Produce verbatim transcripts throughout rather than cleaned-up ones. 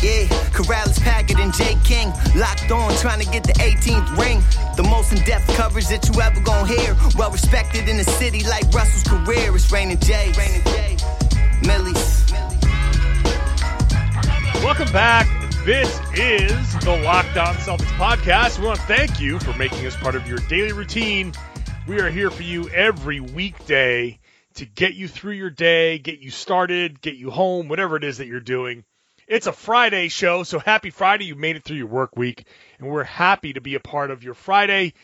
Yeah, Corrales, Packard, and Jay King. Locked on, trying to get the eighteenth ring. The most in-depth coverage that you ever gonna hear. Well-respected in the city like Russell's career. It's Rainin' Jays. Rainin' Jays. Millie's. Welcome back. This is the Locked On Celtics podcast. We want to thank you for making us part of your daily routine. We are here for you every weekday to get you through your day, get you started, get you home, whatever it is that you're doing. It's a Friday show, so happy Friday. You made it through your work week, and we're happy to be a part of your Friday,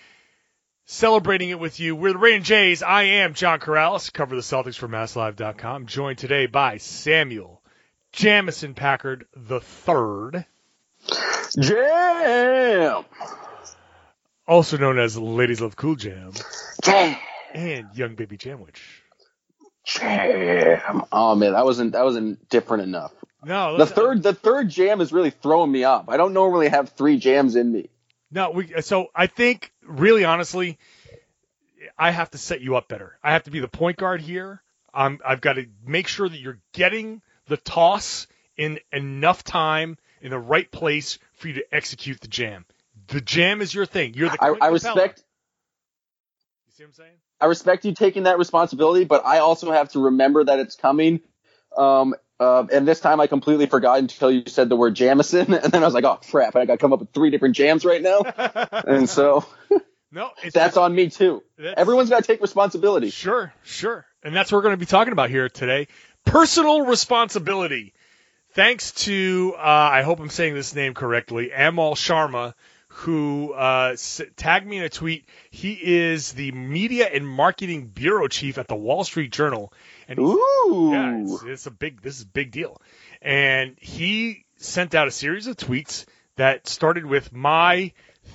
celebrating it with you. We're the Rainin' Jays. I am John Corrales, cover the Celtics for Mass Live dot com, joined today by Samuel Jamison Packard the third. Jam! Also known as Ladies Love Cool Jam. Jam! And Young Baby Jamwich. Jam! Oh, man, that wasn't, that wasn't different enough. No, the third, the third jam is really throwing me up. I don't normally have three jams in me. No, we. So I think, really, honestly, I have to set you up better. I have to be the point guard here. I'm, I've got to make sure that you're getting the toss in enough time in the right place for you to execute the jam. The jam is your thing. You're the. I, I respect. You see what I'm saying? I respect you taking that responsibility, but I also have to remember that it's coming. Um. Uh, and this time I completely forgot until you said the word Jamison, and then I was like, oh, crap, I got to come up with three different jams right now. And so no, it's, that's it's, on me, too. Everyone's got to take responsibility. Sure, sure. And that's what we're going to be talking about here today. Personal responsibility. Thanks to, uh, I hope I'm saying this name correctly, Amal Sharma, who uh, tagged me in a tweet. He is the media and marketing bureau chief at the Wall Street Journal. And ooh, yeah, it's, it's a big. This is a big deal. And he sent out a series of tweets that started with my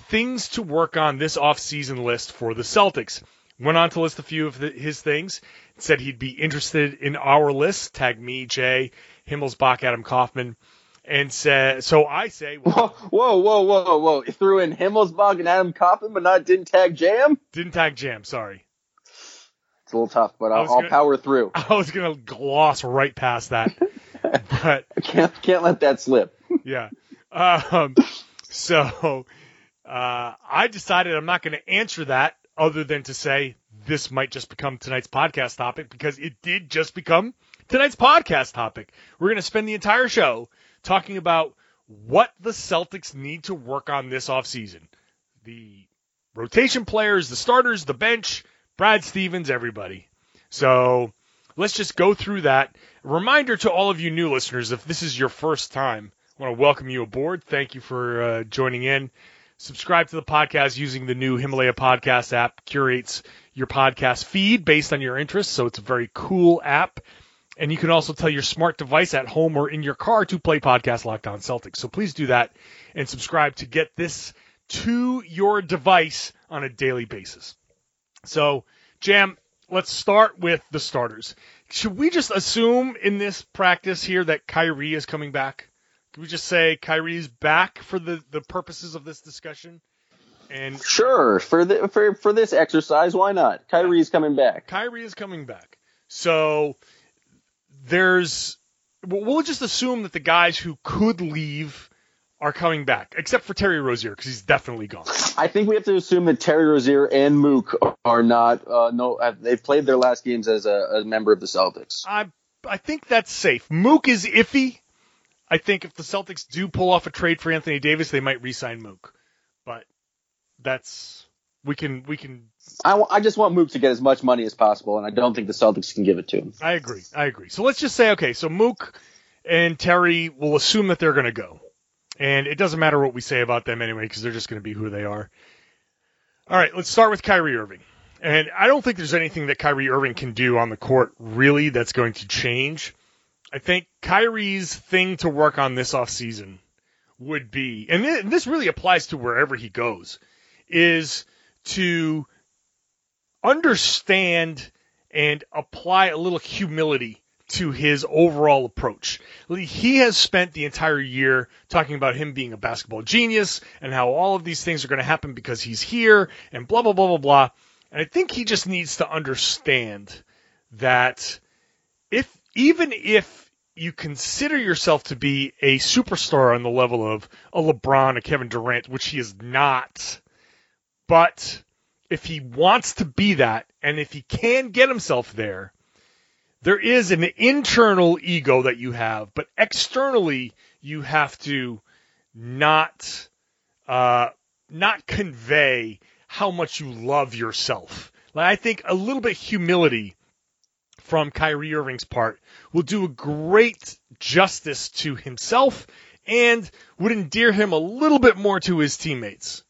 things to work on this offseason list for the Celtics. Went on to list a few of the, his things. Said he'd be interested in our list. Tagged me, Jay, Himmelsbach, Adam Kaufman. And said, so I say, well, whoa, whoa, whoa, whoa, whoa. You threw in Himmelsbach and Adam Kaufman, but not didn't tag Jam? Didn't tag Jam, sorry. It's a little tough, but I'll, gonna, I'll power through. I was going to gloss right past that. But I can't, can't let that slip. Yeah. Um, so uh, I decided I'm not going to answer that other than to say this might just become tonight's podcast topic, because it did just become tonight's podcast topic. We're going to spend the entire show talking about what the Celtics need to work on this offseason. The rotation players, the starters, the bench, Brad Stevens, everybody. So let's just go through that. A reminder to all of you new listeners, if this is your first time, I want to welcome you aboard. Thank you for uh, joining in. Subscribe to the podcast using the new Himalaya podcast app. Curates your podcast feed based on your interests, so it's a very cool app. And you can also tell your smart device at home or in your car to play podcast Locked On Celtics. So please do that and subscribe to get this to your device on a daily basis. So, Jam, let's start with the starters. Should we just assume in this practice here that Kyrie is coming back? Can we just say Kyrie's back for the, the purposes of this discussion? And sure. For, the, for, for this exercise, why not? Kyrie's coming back. Kyrie is coming back. So there's – we'll just assume that the guys who could leave are coming back, except for Terry Rozier, because he's definitely gone. I think we have to assume that Terry Rozier and Mook are not uh, – no, they've played their last games as a, a member of the Celtics. I, I think that's safe. Mook is iffy. I think if the Celtics do pull off a trade for Anthony Davis, they might re-sign Mook. But that's – we can we can I, w- I just want Mook to get as much money as possible, and I don't think the Celtics can give it to him. I agree. I agree. So let's just say, okay, so Mook and Terry will assume that they're going to go. And it doesn't matter what we say about them anyway, because they're just going to be who they are. All right, let's start with Kyrie Irving. And I don't think there's anything that Kyrie Irving can do on the court, really, that's going to change. I think Kyrie's thing to work on this offseason would be, and th- this really applies to wherever he goes, is to understand and apply a little humility to his overall approach. He has spent the entire year talking about him being a basketball genius and how all of these things are going to happen because he's here and blah, blah, blah, blah, blah. And I think he just needs to understand that if even if you consider yourself to be a superstar on the level of a LeBron, a Kevin Durant, which he is not, but if he wants to be that and if he can get himself there, there is an internal ego that you have, but externally you have to not uh, not convey how much you love yourself. Like, I think a little bit of humility from Kyrie Irving's part will do a great justice to himself and would endear him a little bit more to his teammates.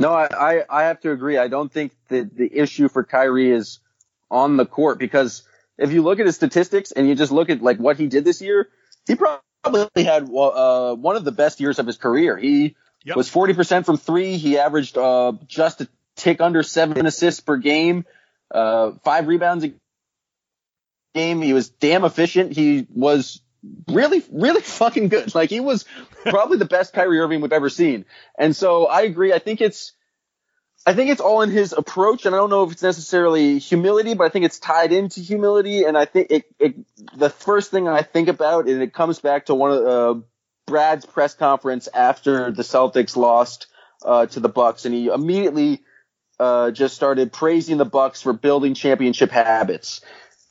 No, I, I, I have to agree. I don't think that the issue for Kyrie is on the court, because if you look at his statistics and you just look at like what he did this year, he probably had uh, one of the best years of his career. He Yep. was forty percent from three. He averaged uh, just a tick under seven assists per game, uh, five rebounds a game. He was damn efficient. He was really, really fucking good. Like, he was probably the best Kyrie Irving we've ever seen. And so I agree. I think it's I think it's all in his approach, and I don't know if it's necessarily humility, but I think it's tied into humility. And I think it, it the first thing I think about, and it comes back to one of the uh, Brad's press conference after the Celtics lost uh, to the Bucks, and he immediately uh, just started praising the Bucks for building championship habits.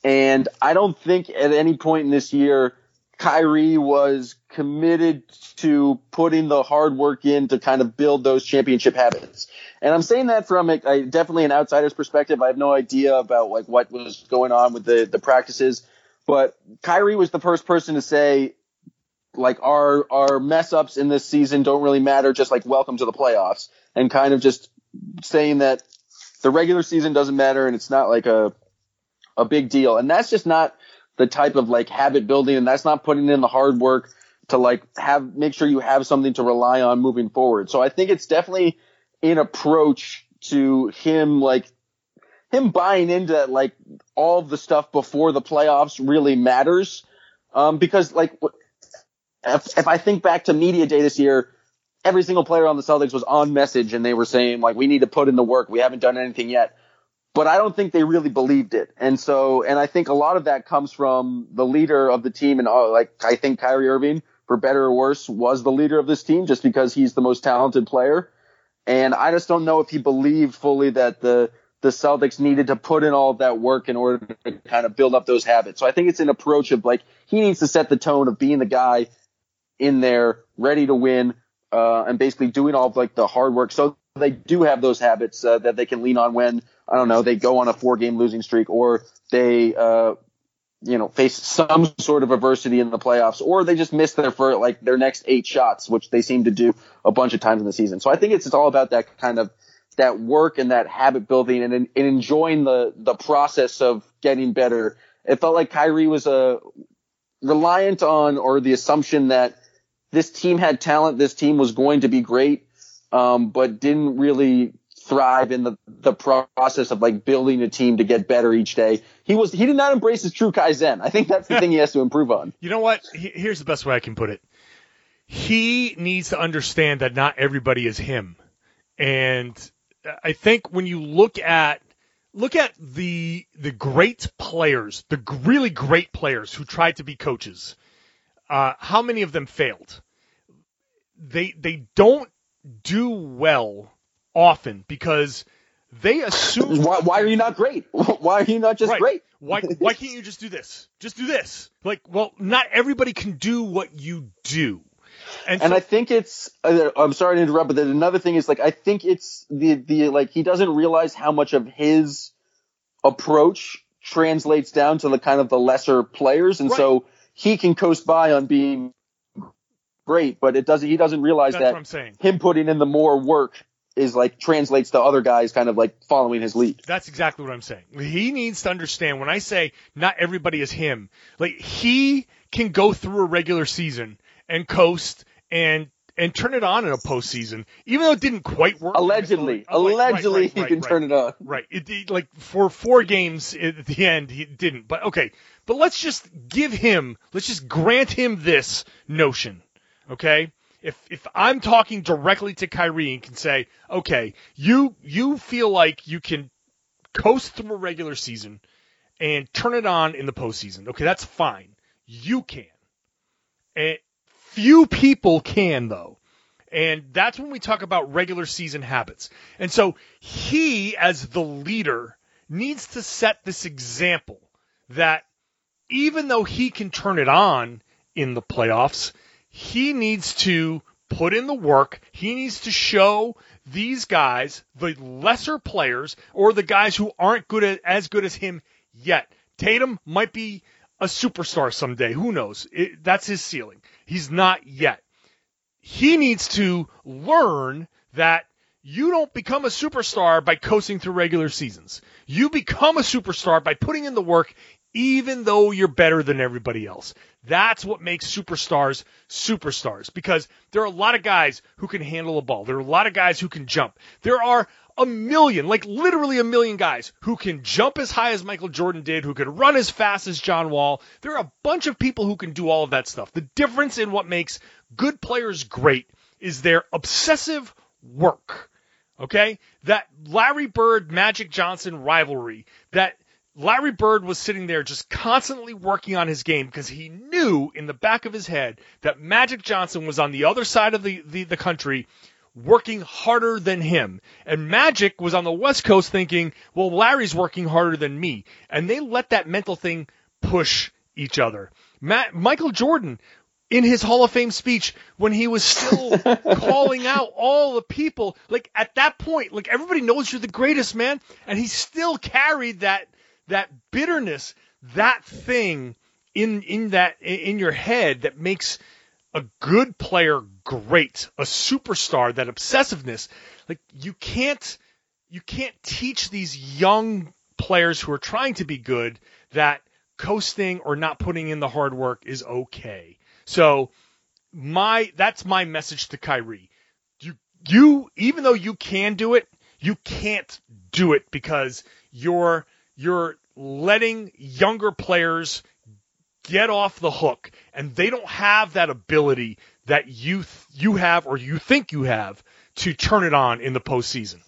And I don't think at any point in this year Kyrie was committed to putting the hard work in to kind of build those championship habits. And I'm saying that from a, I, definitely an outsider's perspective. I have no idea about like what was going on with the, the practices, but Kyrie was the first person to say, like, our our mess ups in this season don't really matter, just like welcome to the playoffs, and kind of just saying that the regular season doesn't matter and it's not like a a big deal. And that's just not the type of like habit building, and that's not putting in the hard work to like have make sure you have something to rely on moving forward. So I think it's definitely an approach to him, like him buying into like all the stuff before the playoffs really matters, um, because like – If, if I think back to media day this year, every single player on the Celtics was on message, and they were saying, like, we need to put in the work. We haven't done anything yet. But I don't think they really believed it. And so – and I think a lot of that comes from the leader of the team. And, oh, like, I think Kyrie Irving, for better or worse, was the leader of this team just because he's the most talented player. And I just don't know if he believed fully that the, the Celtics needed to put in all of that work in order to kind of build up those habits. So I think it's an approach of, like, he needs to set the tone of being the guy – in there, ready to win, uh, and basically doing all of like the hard work. So they do have those habits uh, that they can lean on when, I don't know, they go on a four game losing streak, or they, uh, you know, face some sort of adversity in the playoffs, or they just miss their for like their next eight shots, which they seem to do a bunch of times in the season. So I think it's, it's all about that kind of that work and that habit building and, and enjoying the, the process of getting better. It felt like Kyrie was a reliant on, or the assumption that, this team had talent. This team was going to be great, um, but didn't really thrive in the, the process of like building a team to get better each day. He was he did not embrace his true Kaizen. I think that's the thing he has to improve on. You know what? He, here's the best way I can put it. He needs to understand that not everybody is him. And I think when you look at look at the the great players, the really great players who tried to be coaches, Uh, how many of them failed? They they don't do well often because they assume. Why, why are you not great? Why are you not just right. great? Why why can't you just do this? Just do this. Like, well, not everybody can do what you do. And, and so, I think it's – I'm sorry to interrupt, but then another thing is, like, I think it's the, the – like, he doesn't realize how much of his approach translates down to the kind of the lesser players. And right. so he can coast by on being great, but it doesn't – he doesn't realize That's that what I'm saying. Him putting in the more work is, like, translates to other guys kind of, like, following his lead. That's exactly what I'm saying. He needs to understand when I say not everybody is him, like, he can go through a regular season – and coast and and turn it on in a postseason, even though it didn't quite work. Allegedly, like, allegedly right, right, right, he can right, turn it on. Right, it, it, like for four games at the end, he didn't. But okay, but let's just give him, let's just grant him this notion, okay? If if I'm talking directly to Kyrie and can say, okay, you you feel like you can coast through a regular season and turn it on in the postseason, okay, that's fine. You can. And few people can, though, and that's when we talk about regular season habits. And so he, as the leader, needs to set this example that even though he can turn it on in the playoffs, he needs to put in the work. He needs to show these guys, the lesser players, or the guys who aren't good at, as good as him yet. Tatum might be a superstar someday. Who knows? It, that's his ceiling. He's not yet. He needs to learn that you don't become a superstar by coasting through regular seasons. You become a superstar by putting in the work, even though you're better than everybody else. That's what makes superstars superstars, because there are a lot of guys who can handle a ball. There are a lot of guys who can jump. There are a million, like literally a million guys who can jump as high as Michael Jordan did, who can run as fast as John Wall. There are a bunch of people who can do all of that stuff. The difference in what makes good players great is their obsessive work, okay? That Larry Bird, Magic Johnson rivalry, that Larry Bird was sitting there just constantly working on his game because he knew in the back of his head that Magic Johnson was on the other side of the, the, the country working harder than him. And Magic was on the West Coast thinking, well, Larry's working harder than me. And they let that mental thing push each other. Ma- Michael Jordan, in his Hall of Fame speech, when he was still calling out all the people, like at that point, like everybody knows you're the greatest, man. And he still carried that that bitterness, that thing in in that in your head that makes a good player great, a superstar, that obsessiveness. Like you can't you can't teach these young players who are trying to be good that coasting or not putting in the hard work is okay. So my that's my message to Kyrie. You you even though you can do it, you can't do it because you're you're letting younger players get off the hook, and they don't have that ability that you th- you have or you think you have to turn it on in the postseason.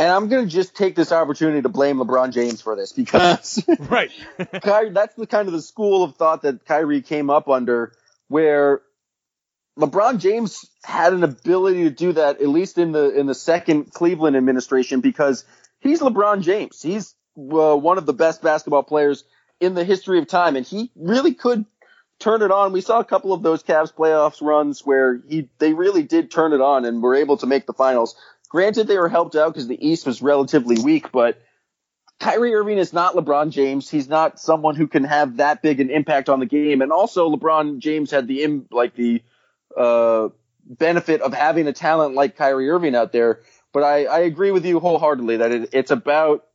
And I'm going to just take this opportunity to blame LeBron James for this because right, Kyrie, that's the kind of the school of thought that Kyrie came up under, where LeBron James had an ability to do that, at least in the in the second Cleveland administration, because he's LeBron James. He's uh, one of the best basketball players in the history of time, and he really could turn it on. We saw a couple of those Cavs playoffs runs where he they really did turn it on and were able to make the finals. Granted, they were helped out because the East was relatively weak, but Kyrie Irving is not LeBron James. He's not someone who can have that big an impact on the game. And also, LeBron James had the like the uh, benefit of having a talent like Kyrie Irving out there. But I, I agree with you wholeheartedly that it, it's about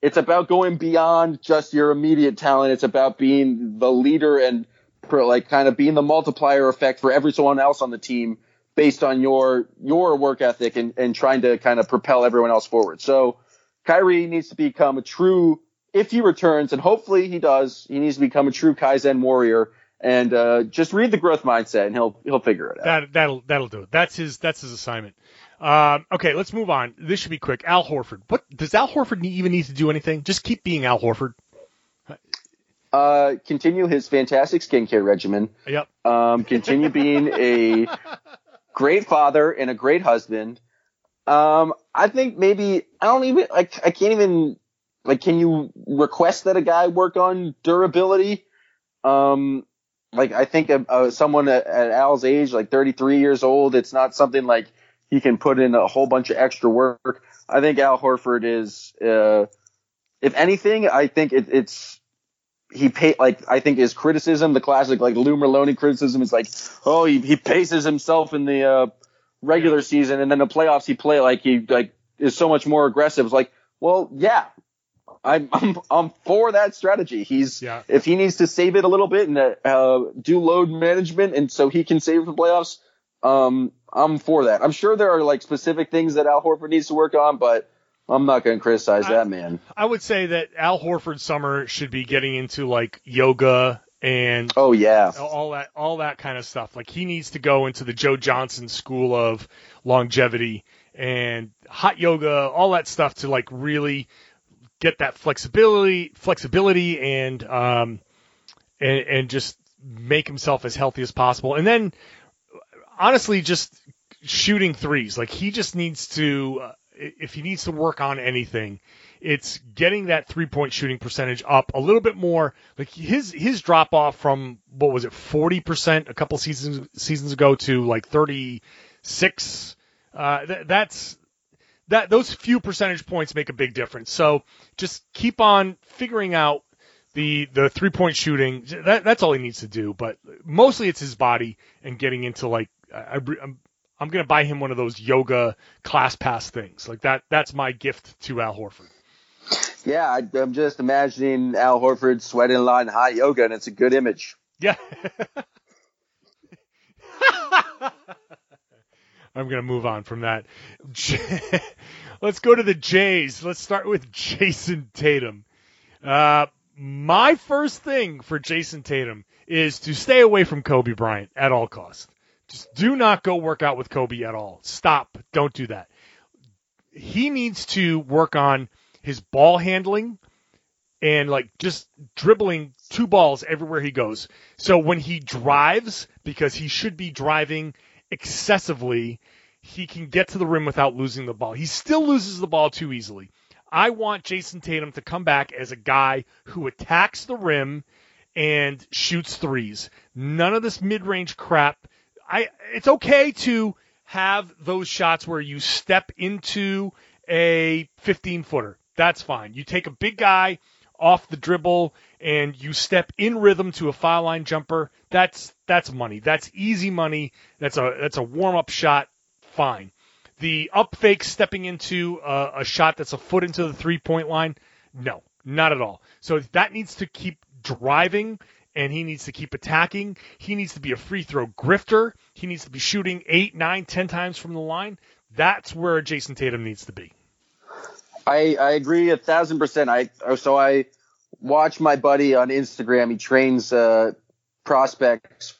It's about going beyond just your immediate talent. It's about being the leader and like kind of being the multiplier effect for everyone else on the team based on your your work ethic and, and trying to kind of propel everyone else forward. So Kyrie needs to become a true, if he returns, and hopefully he does, he needs to become a true Kaizen warrior and uh, just read the growth mindset and he'll he'll figure it out. That that'll that'll do it. That's his that's his assignment. Um, okay, let's move on. This should be quick. Al Horford. What does Al Horford need, even need to do anything? Just keep being Al Horford. Uh, continue his fantastic skincare regimen. Yep. Um, continue being a great father and a great husband. Um, I think maybe I don't even like. I can't even like. Can you request that a guy work on durability? Um, Like, I think uh, someone at, at Al's age, like thirty-three years old, it's not something like he can put in a whole bunch of extra work. I think Al Horford is, uh, if anything, I think it, it's he pay like I think his criticism, the classic like Lou Maloney criticism, is like, oh, he, he paces himself in the uh, regular season, and then the playoffs he play like he like is so much more aggressive. It's like, well, yeah. I'm, I'm I'm for that strategy. He's yeah. If he needs to save it a little bit and uh, do load management, and so he can save the playoffs, um, I'm for that. I'm sure there are like specific things that Al Horford needs to work on, but I'm not going to criticize I, that man. I would say that Al Horford's summer should be getting into like yoga and oh yeah, all that all that kind of stuff. Like he needs to go into the Joe Johnson school of longevity and hot yoga, all that stuff to like really get that flexibility, flexibility, and um, and and just make himself as healthy as possible. And then, honestly, just shooting threes. Like he just needs to, uh, if he needs to work on anything, it's getting that three-point shooting percentage up a little bit more. Like his his drop off from what was it, forty percent a couple seasons seasons ago to like thirty-six. Uh, th- that's That those few percentage points make a big difference. So just keep on figuring out the the three point shooting. That, that's all he needs to do. But mostly it's his body and getting into like I, I'm I'm gonna buy him one of those yoga class pass things. Like that that's my gift to Al Horford. Yeah, I, I'm just imagining Al Horford sweating a lot in hot yoga, and it's a good image. Yeah. I'm going to move on from that. Let's go to the Jays. Let's start with Jason Tatum. Uh, my first thing for Jason Tatum is to stay away from Kobe Bryant at all costs. Just do not go work out with Kobe at all. Stop. Don't do that. He needs to work on his ball handling and like just dribbling two balls everywhere he goes. So when he drives, because he should be driving excessively, he can get to the rim without losing the ball. He still loses the ball too easily. I want Jason Tatum to come back as a guy who attacks the rim and shoots threes. None of this mid-range crap. I, it's okay to have those shots where you step into a fifteen-footer. That's fine. You take a big guy off the dribble and you step in rhythm to a foul line jumper. That's that's money. That's easy money. That's a that's a warm up shot. Fine. The up fake stepping into a, a shot that's a foot into the three point line. No, not at all. So that needs to keep driving and he needs to keep attacking. He needs to be a free throw grifter. He needs to be shooting eight, nine, ten times from the line. That's where Jason Tatum needs to be. I, I agree a thousand percent. I so I watch my buddy on Instagram. He trains uh, prospects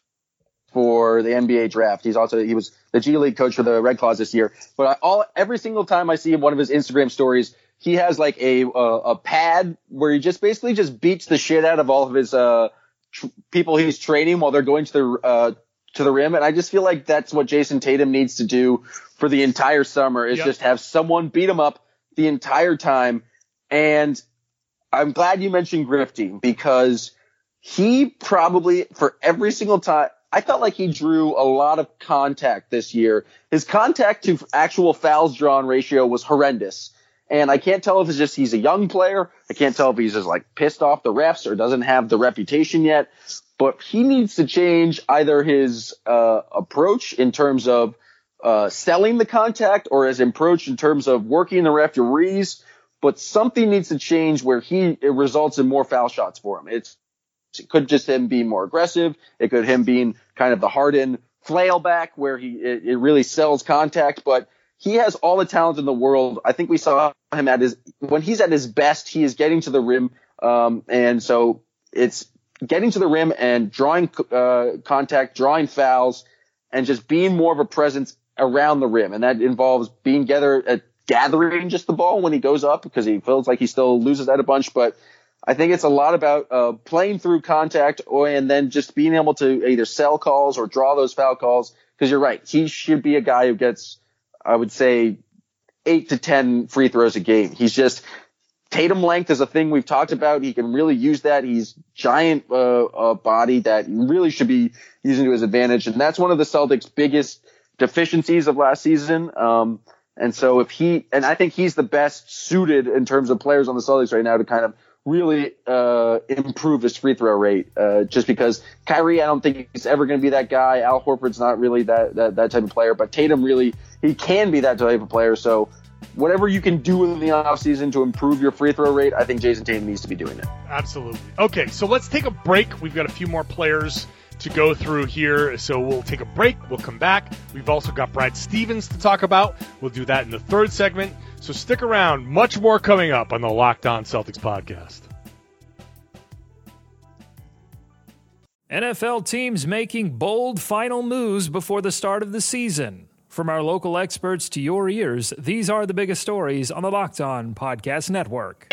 for the N B A draft. He's also he was the G League coach for the Red Claws this year. But I, all every single time I see one of his Instagram stories, he has like a a, a pad where he just basically just beats the shit out of all of his uh, tr- people he's training while they're going to the uh, to the rim. And I just feel like that's what Jason Tatum needs to do for the entire summer is yep. just have someone beat him up the entire time. And I'm glad you mentioned grifting because he probably for every single time I felt like he drew a lot of contact this year. His contact to actual fouls drawn ratio was horrendous. And I can't tell if it's just he's a young player. I can't tell if he's just like pissed off the refs or doesn't have the reputation yet. But he needs to change either his uh, approach in terms of Uh, selling the contact or as approach in terms of working the referees, but something needs to change where he it results in more foul shots for him. It's, it could just him being more aggressive. It could him being kind of the Harden flail back where he it, it really sells contact, but he has all the talent in the world. I think we saw him at his when he's at his best, he is getting to the rim. Um, and so it's getting to the rim and drawing uh, contact, drawing fouls, and just being more of a presence around the rim, and that involves being together at gathering just the ball when he goes up because he feels like he still loses that a bunch. But I think it's a lot about uh, playing through contact, or and then just being able to either sell calls or draw those foul calls. Because you're right, he should be a guy who gets, I would say, eight to ten free throws a game. He's just Tatum length is a thing we've talked about. He can really use that. He's giant uh, uh, body that really should be using to his advantage. And that's one of the Celtics' biggest deficiencies of last season. Um, and so if he – and I think he's the best suited in terms of players on the Celtics right now to kind of really uh, improve his free throw rate uh, just because Kyrie, I don't think he's ever going to be that guy. Al Horford's not really that, that, that type of player. But Tatum really – he can be that type of player. So – whatever you can do in the offseason to improve your free throw rate, I think Jason Tatum needs to be doing it. Absolutely. Okay, so let's take a break. We've got a few more players to go through here, so we'll take a break. We'll come back. We've also got Brad Stevens to talk about. We'll do that in the third segment. So stick around. Much more coming up on the Locked On Celtics podcast. N F L teams making bold final moves before the start of the season. From our local experts to your ears, these are the biggest stories on the Locked On Podcast Network.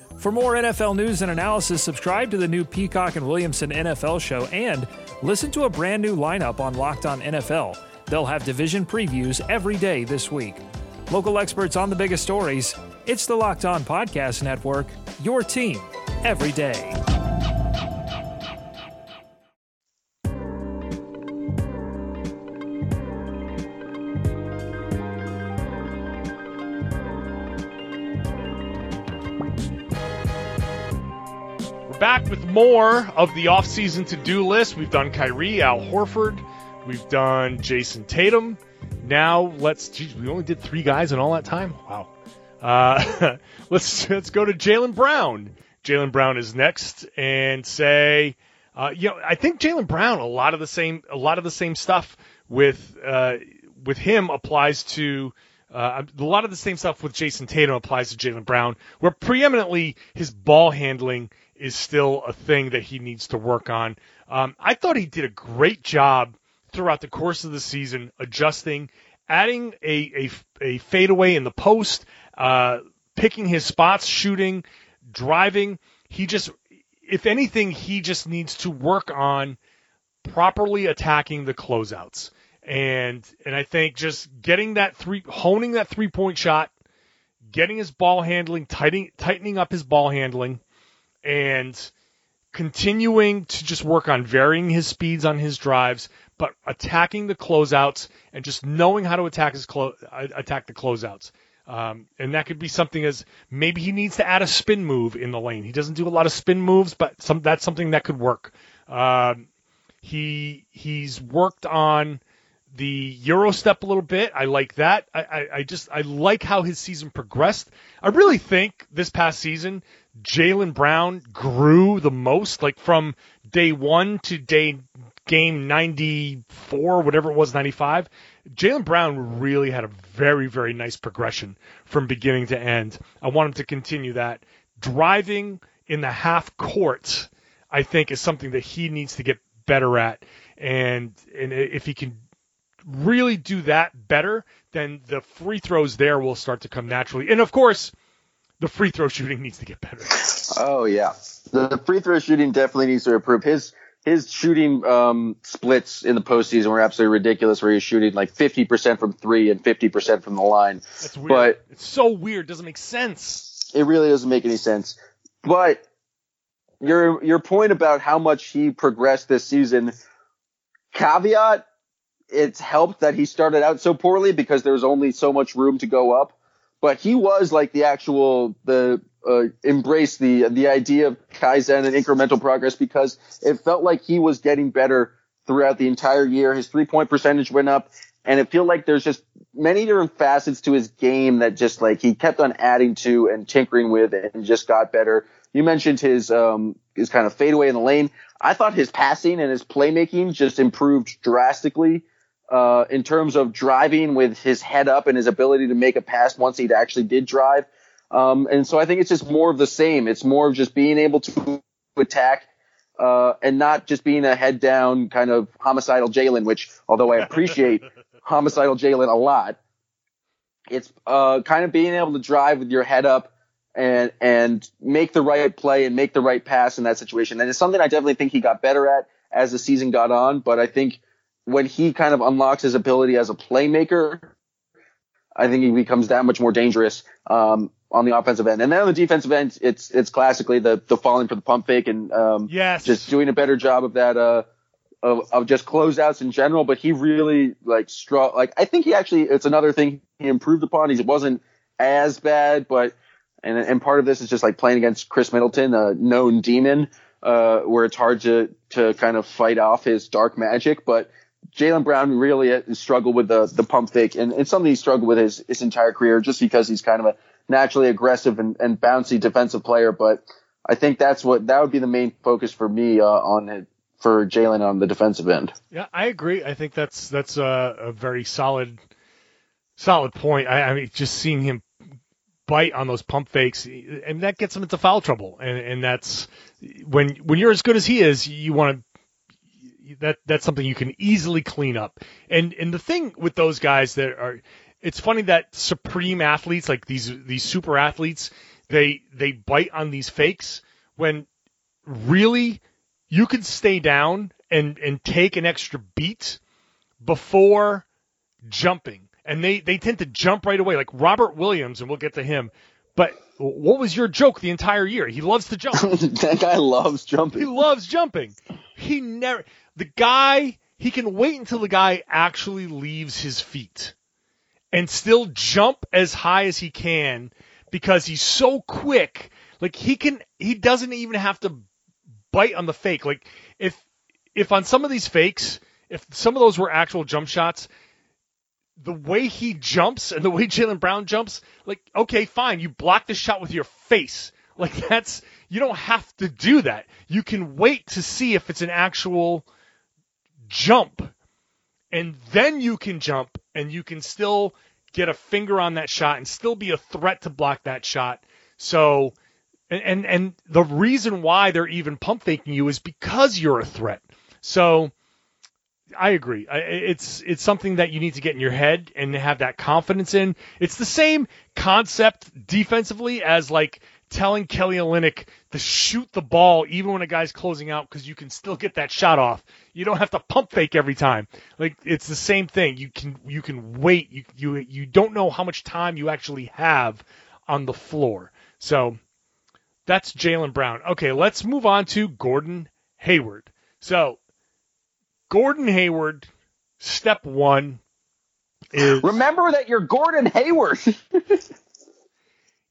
For more N F L news and analysis, subscribe to the new Peacock and Williamson N F L show and listen to a brand new lineup on Locked On N F L. They'll have division previews every day this week. Local experts on the biggest stories. It's the Locked On Podcast Network, your team every day. Back with more of the offseason to-do list. We've done Kyrie, Al Horford. We've done Jason Tatum. Now let's... Geez, we only did three guys in all that time? Wow. Uh, let's let's go to Jaylen Brown. Jaylen Brown is next, and say, uh, you know, I think Jaylen Brown. A lot of the same, a lot of the same stuff with uh, with him applies to. Uh, a lot of the same stuff with Jason Tatum applies to Jaylen Brown, where preeminently his ball handling is still a thing that he needs to work on. Um, I thought he did a great job throughout the course of the season, adjusting, adding a, a, a fadeaway in the post, uh, picking his spots, shooting, driving. He just, if anything, he just needs to work on properly attacking the closeouts. And and I think just getting that three, honing that three-point shot, getting his ball handling, tightening, tightening up his ball handling, and continuing to just work on varying his speeds on his drives, but attacking the closeouts and just knowing how to attack his clo- attack the closeouts. Um, and that could be something as maybe he needs to add a spin move in the lane. He doesn't do a lot of spin moves, but some, that's something that could work. Um, he he's worked on the Euro step a little bit. I like that. I, I, I just I like how his season progressed. I really think this past season, Jaylen Brown grew the most, like from day one to day game ninety-four, whatever it was, ninety-five. Jaylen Brown really had a very, very nice progression from beginning to end. I want him to continue that. Driving in the half court, I think, is something that he needs to get better at. And, and if he can really do that better, then the free throws there will start to come naturally. And of course, the free throw shooting needs to get better. Oh yeah. The, the free throw shooting definitely needs to improve. His, his shooting um, splits in the postseason were absolutely ridiculous, where he's shooting like fifty percent from three and fifty percent from the line. That's weird. But it's so weird. It doesn't make sense. It really doesn't make any sense. But your, your point about how much he progressed this season, caveat, it's helped that he started out so poorly because there was only so much room to go up. But he was like the actual the uh, embrace the the idea of Kaizen and incremental progress, because it felt like he was getting better throughout the entire year. His three point percentage went up, and it felt like there's just many different facets to his game that just like he kept on adding to and tinkering with and just got better. You mentioned his um his kind of fadeaway in the lane. I thought his passing and his playmaking just improved drastically. Uh, in terms of driving with his head up and his ability to make a pass once he actually did drive, Um, and so I think it's just more of the same. It's more of just being able to attack uh, and not just being a head down kind of homicidal Jaylen, which although I appreciate homicidal Jaylen a lot, it's uh, kind of being able to drive with your head up and and make the right play and make the right pass in that situation. And it's something I definitely think he got better at as the season got on. But I think when he kind of unlocks his ability as a playmaker, I think he becomes that much more dangerous um, on the offensive end. And then on the defensive end, it's it's classically the the falling for the pump fake and um, yes. just doing a better job of that uh, of, of just closeouts in general. But he really like struck. Like I think he actually it's another thing he improved upon. He wasn't as bad, but and and part of this is just like playing against Chris Middleton, a known demon, uh, where it's hard to to kind of fight off his dark magic, but. Jaylen Brown really struggled with the the pump fake, and it's something he struggled with his, his entire career just because he's kind of a naturally aggressive and, and bouncy defensive player. But I think that's what that would be the main focus for me uh, on it, for Jaylen on the defensive end. Yeah, I agree. I think that's that's a, a very solid solid point. I, I mean, just seeing him bite on those pump fakes, and that gets him into foul trouble. And and that's when when you're as good as he is, you want to. That that's something you can easily clean up. And and the thing with those guys that are, it's funny that supreme athletes, like these these super athletes, they they bite on these fakes when really you could stay down and, and take an extra beat before jumping. And they, they tend to jump right away, like Robert Williams, and we'll get to him. But what was your joke the entire year? He loves to jump. That guy loves jumping. He loves jumping. He never... The guy, he can wait until the guy actually leaves his feet and still jump as high as he can because he's so quick. Like he can, he doesn't even have to bite on the fake. Like if, if on some of these fakes, if some of those were actual jump shots, the way he jumps and the way Jaylen Brown jumps, like, okay, fine. You block the shot with your face. Like that's, you don't have to do that. You can wait to see if it's an actual jump, and then you can jump and you can still get a finger on that shot and still be a threat to block that shot. So, and, and, and the reason why they're even pump faking you is because you're a threat. So I agree. It's, it's something that you need to get in your head and have that confidence in. It's the same concept defensively as like telling Kelly Olynyk to shoot the ball even when a guy's closing out because you can still get that shot off. You don't have to pump fake every time. Like it's the same thing. You can you can wait. You you you don't know how much time you actually have on the floor. So that's Jaylen Brown. Okay, let's move on to Gordon Hayward. So Gordon Hayward, step one is remember that you're Gordon Hayward.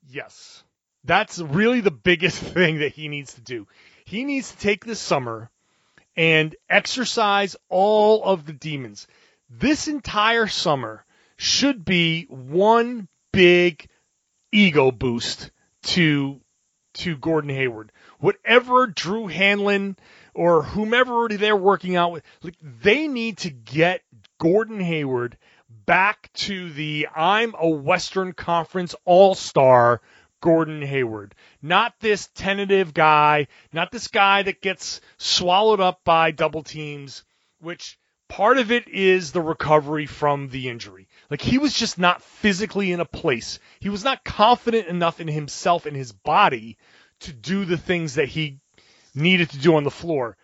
Yes. That's really the biggest thing that he needs to do. He needs to take this summer and exercise all of the demons. This entire summer should be one big ego boost to to Gordon Hayward. Whatever Drew Hanlon or whomever they're working out with, like, they need to get Gordon Hayward back to the I'm a Western Conference All-Star Gordon Hayward, not this tentative guy, not this guy that gets swallowed up by double teams, which part of it is the recovery from the injury. Like he was just not physically in a place. He was not confident enough in himself and his body to do the things that he needed to do on the floor.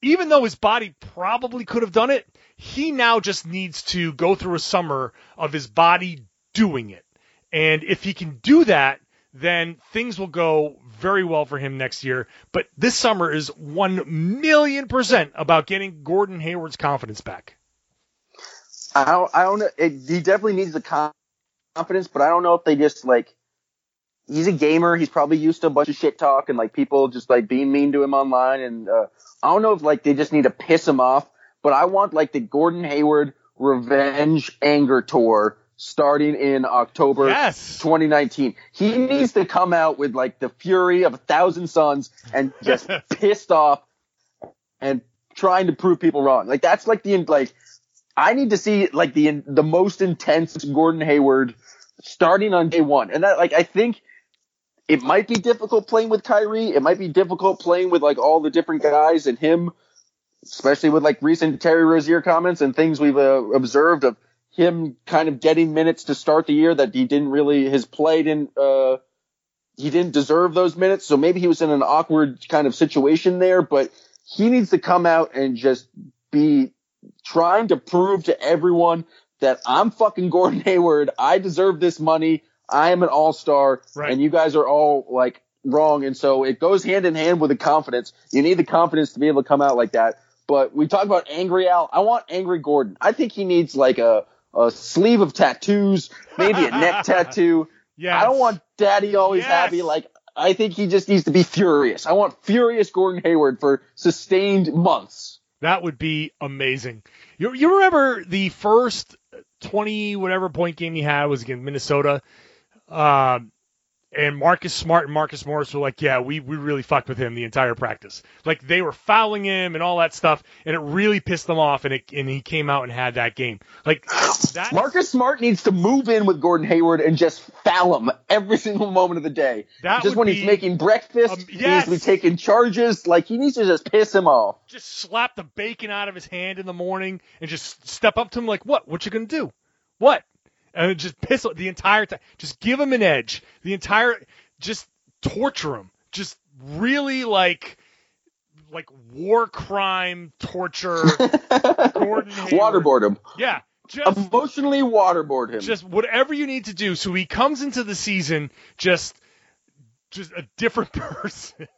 Even though his body probably could have done it, he now just needs to go through a summer of his body doing it. And if he can do that, then things will go very well for him next year. But this summer is one million percent about getting Gordon Hayward's confidence back. I don't, I don't know. It, he definitely needs the confidence, but I don't know if they just like, he's a gamer. He's probably used to a bunch of shit talk and like people just like being mean to him online. And uh, I don't know if like they just need to piss him off, but I want like the Gordon Hayward revenge anger tour starting in October yes. twenty nineteen. He needs to come out with like the fury of a thousand suns and just pissed off and trying to prove people wrong. Like that's like the like I need to see like the the most intense Gordon Hayward starting on day one. And that like I think it might be difficult playing with Kyrie. It might be difficult playing with like all the different guys and him, especially with like recent Terry Rozier comments and things we've uh, observed of him kind of getting minutes to start the year that he didn't really, his play didn't, uh, he didn't deserve those minutes. So maybe he was in an awkward kind of situation there, but he needs to come out and just be trying to prove to everyone that I'm fucking Gordon Hayward. I deserve this money. I am an all-star, right, and you guys are all like wrong. And so it goes hand in hand with the confidence. You need the confidence to be able to come out like that. But we talk about angry Al. I want angry Gordon. I think he needs like a, a sleeve of tattoos, maybe a neck tattoo. Yes. I don't want daddy always yes. happy. Like, I think he just needs to be furious. I want furious Gordon Hayward for sustained months. That would be amazing. You, you remember the first twenty whatever point game he had was against Minnesota. Um, and Marcus Smart and Marcus Morris were like, yeah, we, we really fucked with him the entire practice. Like, they were fouling him and all that stuff, and it really pissed them off, and it, and he came out and had that game. Like, that Marcus is, Smart needs to move in with Gordon Hayward and just foul him every single moment of the day. That just when be, he's making breakfast, um, yes. he needs to be taking charges. Like, he needs to just piss him off. Just slap the bacon out of his hand in the morning and just step up to him like, what? What you gonna do? What? And just piss the entire time. Just give him an edge. The entire, just torture him. Just really like, like war crime torture. Gordon Hayward. Waterboard him. Yeah. Just, emotionally waterboard him. Just whatever you need to do. So he comes into the season just, just a different person.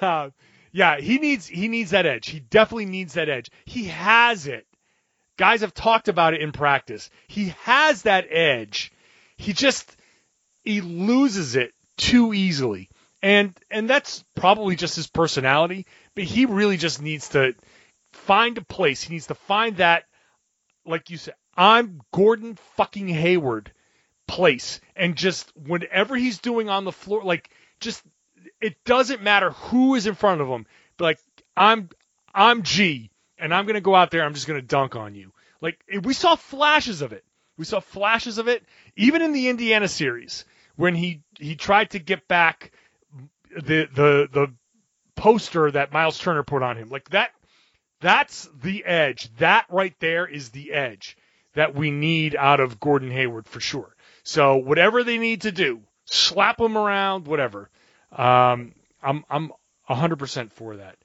uh, yeah. He needs, he needs that edge. He definitely needs that edge. He has it. Guys have talked about it in practice. He has that edge. He just he loses it too easily. And and that's probably just his personality, but he really just needs to find a place. He needs to find that, like you said, I'm Gordon fucking Hayward place. And just whatever he's doing on the floor, like just it doesn't matter who is in front of him. Like I'm I'm G. And I'm going to go out there, I'm just going to dunk on you. Like, we saw flashes of it. We saw flashes of it, even in the Indiana series, when he, he tried to get back the the the poster that Miles Turner put on him. Like, that that's the edge. That right there is the edge that we need out of Gordon Hayward for sure. So whatever they need to do, slap him around, whatever. Um, I'm I'm one hundred percent for that.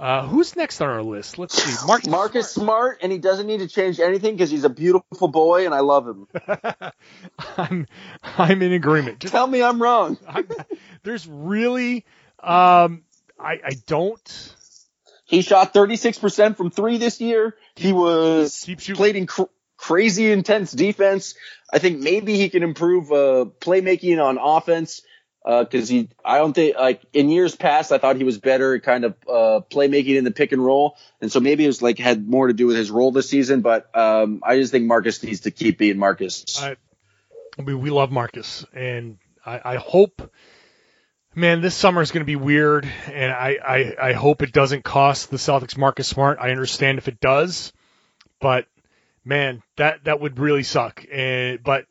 Uh, who's next on our list? Let's see. Marcus, Marcus Smart. Smart, and he doesn't need to change anything because he's a beautiful boy, and I love him. I'm, I'm in agreement. Just, Tell me I'm wrong. I'm, there's really, um, I, I don't. He shot thirty-six percent from three this year. He was played in cr- crazy intense defense. I think maybe he can improve uh, playmaking on offense. Because uh, he, I don't think like in years past, I thought he was better at kind of uh, playmaking in the pick and roll, and so maybe it was like had more to do with his role this season. But um, I just think Marcus needs to keep being Marcus. I, I mean, we love Marcus, and I, I hope, man, this summer is going to be weird, and I, I, I hope it doesn't cost the Celtics Marcus Smart. I understand if it does, but man, that that would really suck. And but.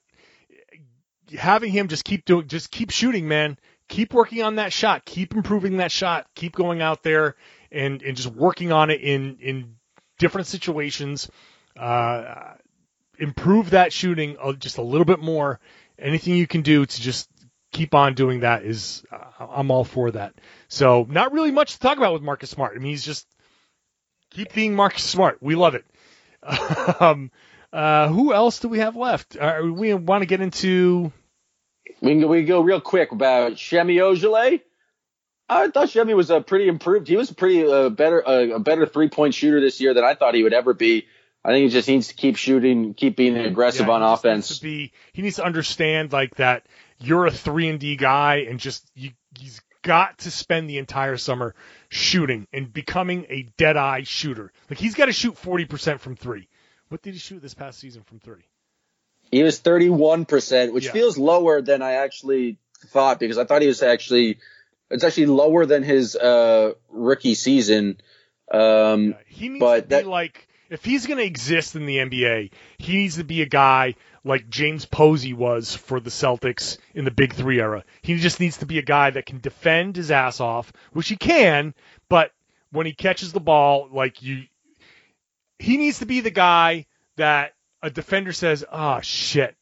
Having him just keep doing, just keep shooting, man. Keep working on that shot. Keep improving that shot. Keep going out there and, and just working on it in, in different situations. Uh, improve that shooting just a little bit more. Anything you can do to just keep on doing that is, uh, I'm all for that. So not really much to talk about with Marcus Smart. I mean, he's just keep being Marcus Smart. We love it. um, Uh, who else do we have left? Uh, we want to get into. We can go, we can go real quick about Shemi Ojale. I thought Shemi was a uh, pretty improved. He was a pretty uh, better uh, a better three point shooter this year than I thought he would ever be. I think he just needs to keep shooting, keep being aggressive yeah, on he offense. Needs to be, he needs to understand like that you're a three and D guy, and just you, he's got to spend the entire summer shooting and becoming a dead eye shooter. Like he's got to shoot forty percent from three. What did he shoot this past season from three? He was thirty-one percent, which yeah. feels lower than I actually thought because I thought he was actually – it's actually lower than his uh, rookie season. Um, yeah, he needs but to be that, like – if he's going to exist in the N B A, he needs to be a guy like James Posey was for the Celtics in the Big Three era. He just needs to be a guy that can defend his ass off, which he can, but when he catches the ball, like you, he needs to be the guy that a defender says, "Ah, shit,"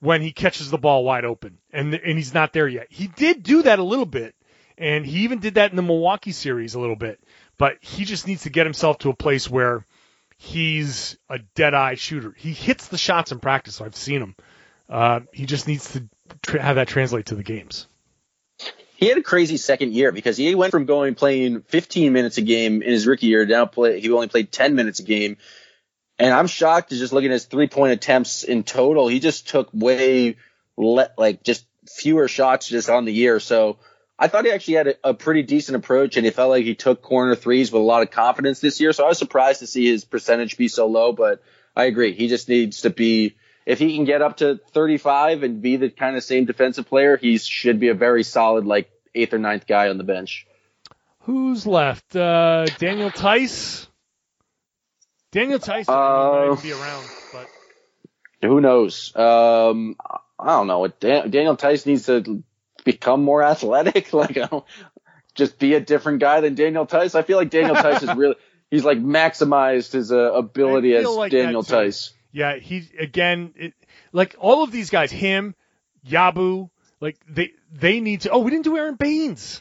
when he catches the ball wide open, and and he's not there yet. He did do that a little bit, and he even did that in the Milwaukee series a little bit, but he just needs to get himself to a place where he's a dead-eye shooter. He hits the shots in practice, so I've seen him. Uh, he just needs to tra- have that translate to the games. He had a crazy second year because he went from going playing fifteen minutes a game in his rookie year down play. He only played ten minutes a game, and I'm shocked to just look at his three-point attempts in total. He just took way le- like just fewer shots just on the year. So I thought he actually had a, a pretty decent approach, and it felt like he took corner threes with a lot of confidence this year. So I was surprised to see his percentage be so low, but I agree. He just needs to be – if he can get up to thirty-five and be the kind of same defensive player, he should be a very solid, like, eighth or ninth guy on the bench. Who's left? Uh, Daniel Theis? Daniel Theis uh, might be around, but who knows? Um, I don't know. Daniel Theis needs to – become more athletic, like I'll just be a different guy than Daniel Theis. I feel like Daniel Theis is really he's like maximized his uh, ability as like Daniel Theis. Yeah, he again, it, like all of these guys, him, Yabu, like they they need to. Oh, we didn't do Aaron Baines.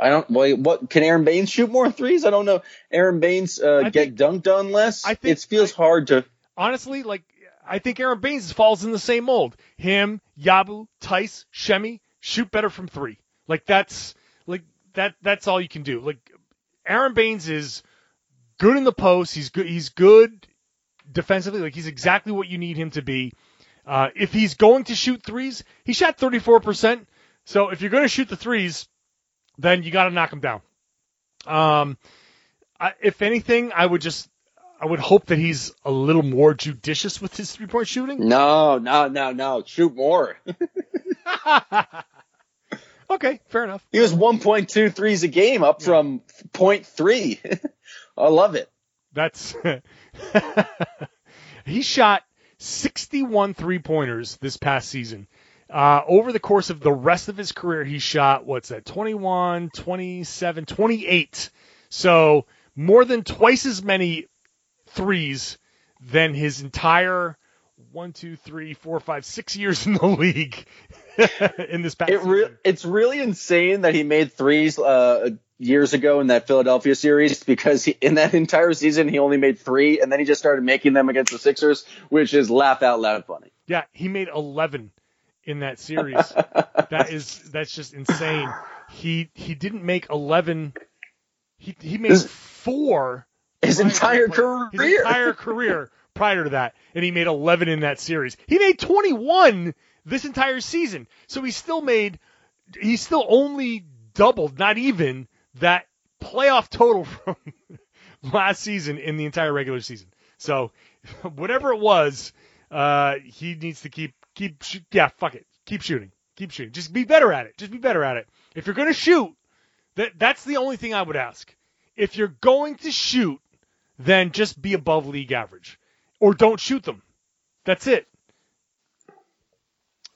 I don't. Well, what can Aaron Baines shoot more threes? I don't know. Aaron Baines uh, get think, dunked on less. I think, it feels I, hard to honestly like. I think Aaron Baines falls in the same mold. Him, Yabu, Theis, Shemi, shoot better from three. Like that's like that. That's all you can do. Like Aaron Baines is good in the post. He's good. He's good defensively. Like he's exactly what you need him to be. Uh, if he's going to shoot threes, he shot thirty-four percent. So if you're going to shoot the threes, then you got to knock him down. Um, I, if anything, I would just. I would hope that he's a little more judicious with his three-point shooting. No, no, no, no. Shoot more. Okay, fair enough. He was one point two threes a game up yeah. from zero point three. I love it. That's – he shot sixty-one three-pointers this past season. Uh, over the course of the rest of his career, he shot, what's that, twenty-one, twenty-seven, twenty-eight. So more than twice as many – threes than his entire one, two, three, four, five, six years in the league in this past it re- season. It's really insane that he made threes uh, years ago in that Philadelphia series because he, in that entire season he only made three, and then he just started making them against the Sixers, which is laugh out loud funny. Yeah, he made eleven in that series. That is that's just insane. He he didn't make eleven. He he made four. His entire career. His entire career prior to that. And he made eleven in that series. He made twenty-one this entire season. So he still made, he still only doubled, not even, that playoff total from last season in the entire regular season. So whatever it was, uh, he needs to keep, keep, yeah, fuck it. Keep shooting. Keep shooting. Just be better at it. Just be better at it. If you're going to shoot, that that's the only thing I would ask. If you're going to shoot, then just be above league average, or don't shoot them. That's it.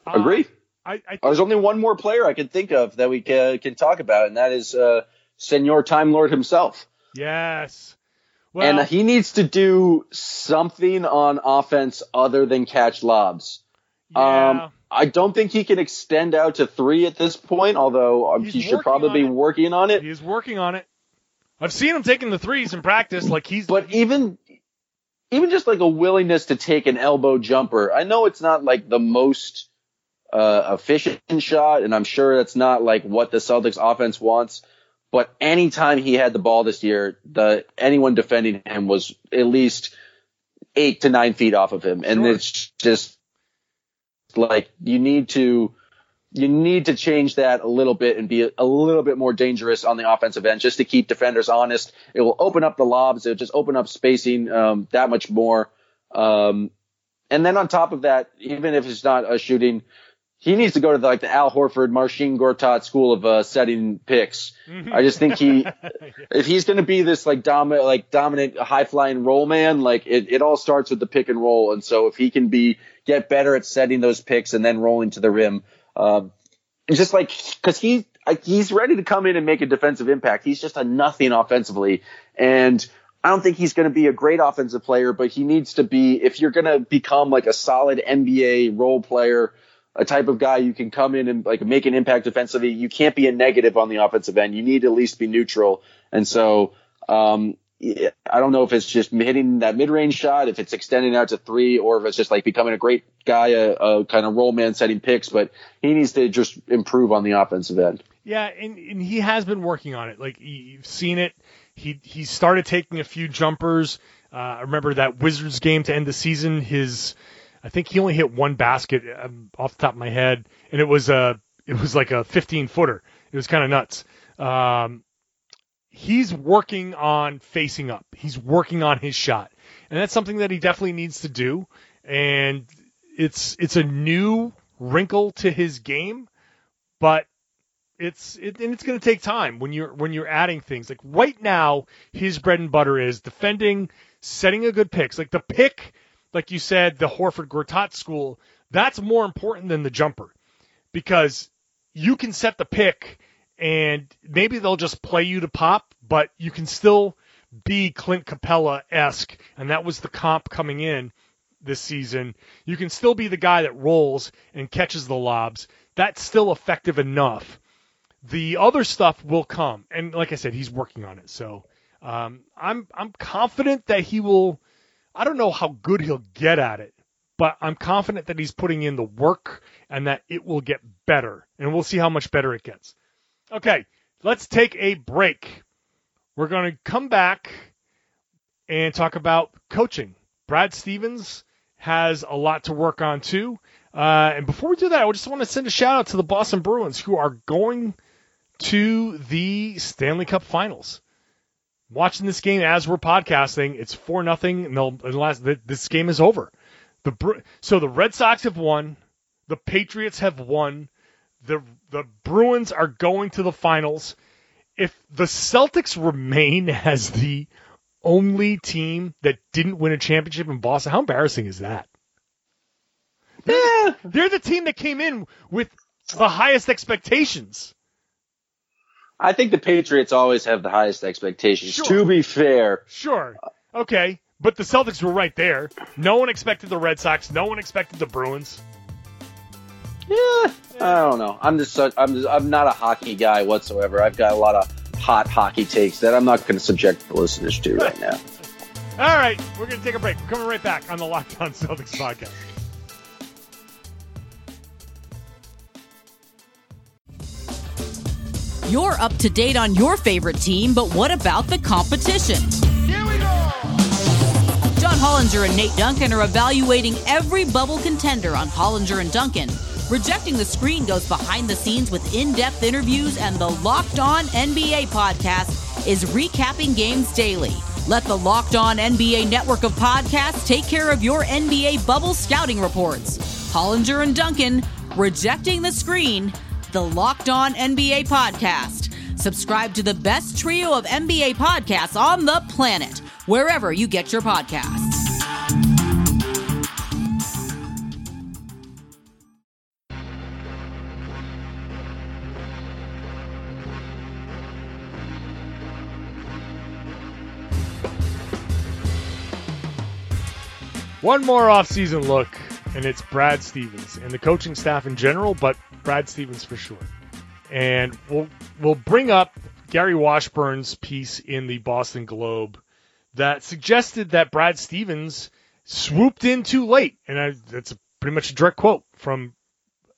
Agree. Uh, I, I th- There's only one more player I can think of that we can, can talk about, and that is uh, Senor Time Lord himself. Yes. Well, and he needs to do something on offense other than catch lobs. Yeah. Um, I don't think he can extend out to three at this point, although He's he should probably be working on it. He is working on it. I've seen him taking the threes in practice, like he's. But even, even just like a willingness to take an elbow jumper. I know it's not like the most uh, efficient shot, and I'm sure that's not like what the Celtics offense wants. But anytime he had the ball this year, the anyone defending him was at least eight to nine feet off of him, sure. And it's just like you need to. You need to change that a little bit and be a little bit more dangerous on the offensive end just to keep defenders honest. It will open up the lobs. It'll just open up spacing um, that much more. Um, and then on top of that, even if it's not a shooting, he needs to go to the, like the Al Horford, Marcin Gortat school of uh, setting picks. I just think he, if he's going to be this like dominant, like dominant high flying roll man, like it, it all starts with the pick and roll. And so if he can be get better at setting those picks and then rolling to the rim, um, it's just like because he like, he's ready to come in and make a defensive impact. He's just a nothing offensively, and I don't think he's going to be a great offensive player, but he needs to be. If you're going to become like a solid N B A role player, a type of guy you can come in and like make an impact defensively, you can't be a negative on the offensive end. You need to at least be neutral. And so um, I don't know if it's just hitting that mid-range shot, if it's extending out to three, or if it's just like becoming a great guy, a, a kind of roll man setting picks. But he needs to just improve on the offensive end. Yeah, and, and he has been working on it. Like you've seen it. He he started taking a few jumpers. Uh, I remember that Wizards game to end the season. His I think he only hit one basket um, off the top of my head, and it was a it was like a fifteen footer. It was kind of nuts. Um, he's working on facing up. He's working on his shot, and that's something that he definitely needs to do. And it's it's a new wrinkle to his game, but it's it, and it's going to take time when you're when you're adding things. Like right now, his bread and butter is defending, setting a good picks. Like the pick. Like you said, the Horford-Gortat school, that's more important than the jumper because you can set the pick and maybe they'll just play you to pop, but you can still be Clint Capella-esque, and that was the comp coming in this season. You can still be the guy that rolls and catches the lobs. That's still effective enough. The other stuff will come, and like I said, he's working on it. So um, I'm I'm confident that he will. I don't know how good he'll get at it, but I'm confident that he's putting in the work and that it will get better. And we'll see how much better it gets. Okay, let's take a break. We're going to come back and talk about coaching. Brad Stevens has a lot to work on too. Uh, and before we do that, I just want to send a shout out to the Boston Bruins, who are going to the Stanley Cup Finals. Watching this game as we're podcasting, it's four nothing, and they'll, and last, this game is over. The so the Red Sox have won, the Patriots have won, the the Bruins are going to the finals. If the Celtics remain as the only team that didn't win a championship in Boston, how embarrassing is that? Yeah. They're the team that came in with the highest expectations. I think the Patriots always have the highest expectations, sure. To be fair. Sure. Okay. But the Celtics were right there. No one expected the Red Sox. No one expected the Bruins. Yeah. I don't know. I'm just, I'm just, I'm not a hockey guy whatsoever. I've got a lot of hot hockey takes that I'm not going to subject the listeners to right now. All right. We're going to take a break. We're coming right back on the Locked On Celtics podcast. You're up to date on your favorite team, but what about the competition? Here we go! John Hollinger and Nate Duncan are evaluating every bubble contender on Hollinger and Duncan. Rejecting the Screen goes behind the scenes with in-depth interviews, and the Locked On N B A podcast is recapping games daily. Let the Locked On N B A network of podcasts take care of your N B A bubble scouting reports. Hollinger and Duncan, Rejecting the Screen, the Locked On N B A podcast. Subscribe to the best trio of N B A podcasts on the planet, wherever you get your podcasts. One more offseason look, and it's Brad Stevens and the coaching staff in general, but Brad Stevens for sure. And we'll we'll bring up Gary Washburn's piece in the Boston Globe that suggested that Brad Stevens swooped in too late. And I, that's a, pretty much a direct quote from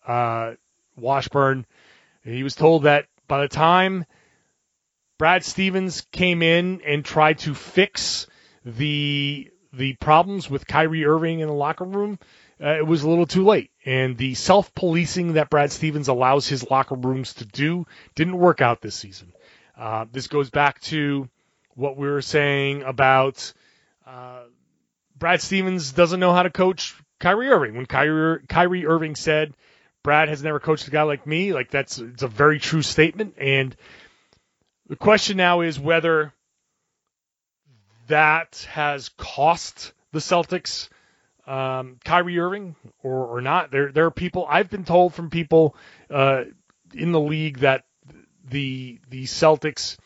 uh, Washburn. He was told that by the time Brad Stevens came in and tried to fix the the problems with Kyrie Irving in the locker room, Uh, it was a little too late, and the self-policing that Brad Stevens allows his locker rooms to do didn't work out this season. Uh, this goes back to what we were saying about uh, Brad Stevens doesn't know how to coach Kyrie Irving. When Kyrie, Kyrie Irving said, Brad has never coached a guy like me. Like, that's it's a very true statement. And the question now is whether that has cost the Celtics um, Kyrie Irving or, or not. There there are people, I've been told from people uh, in the league that the the Celtics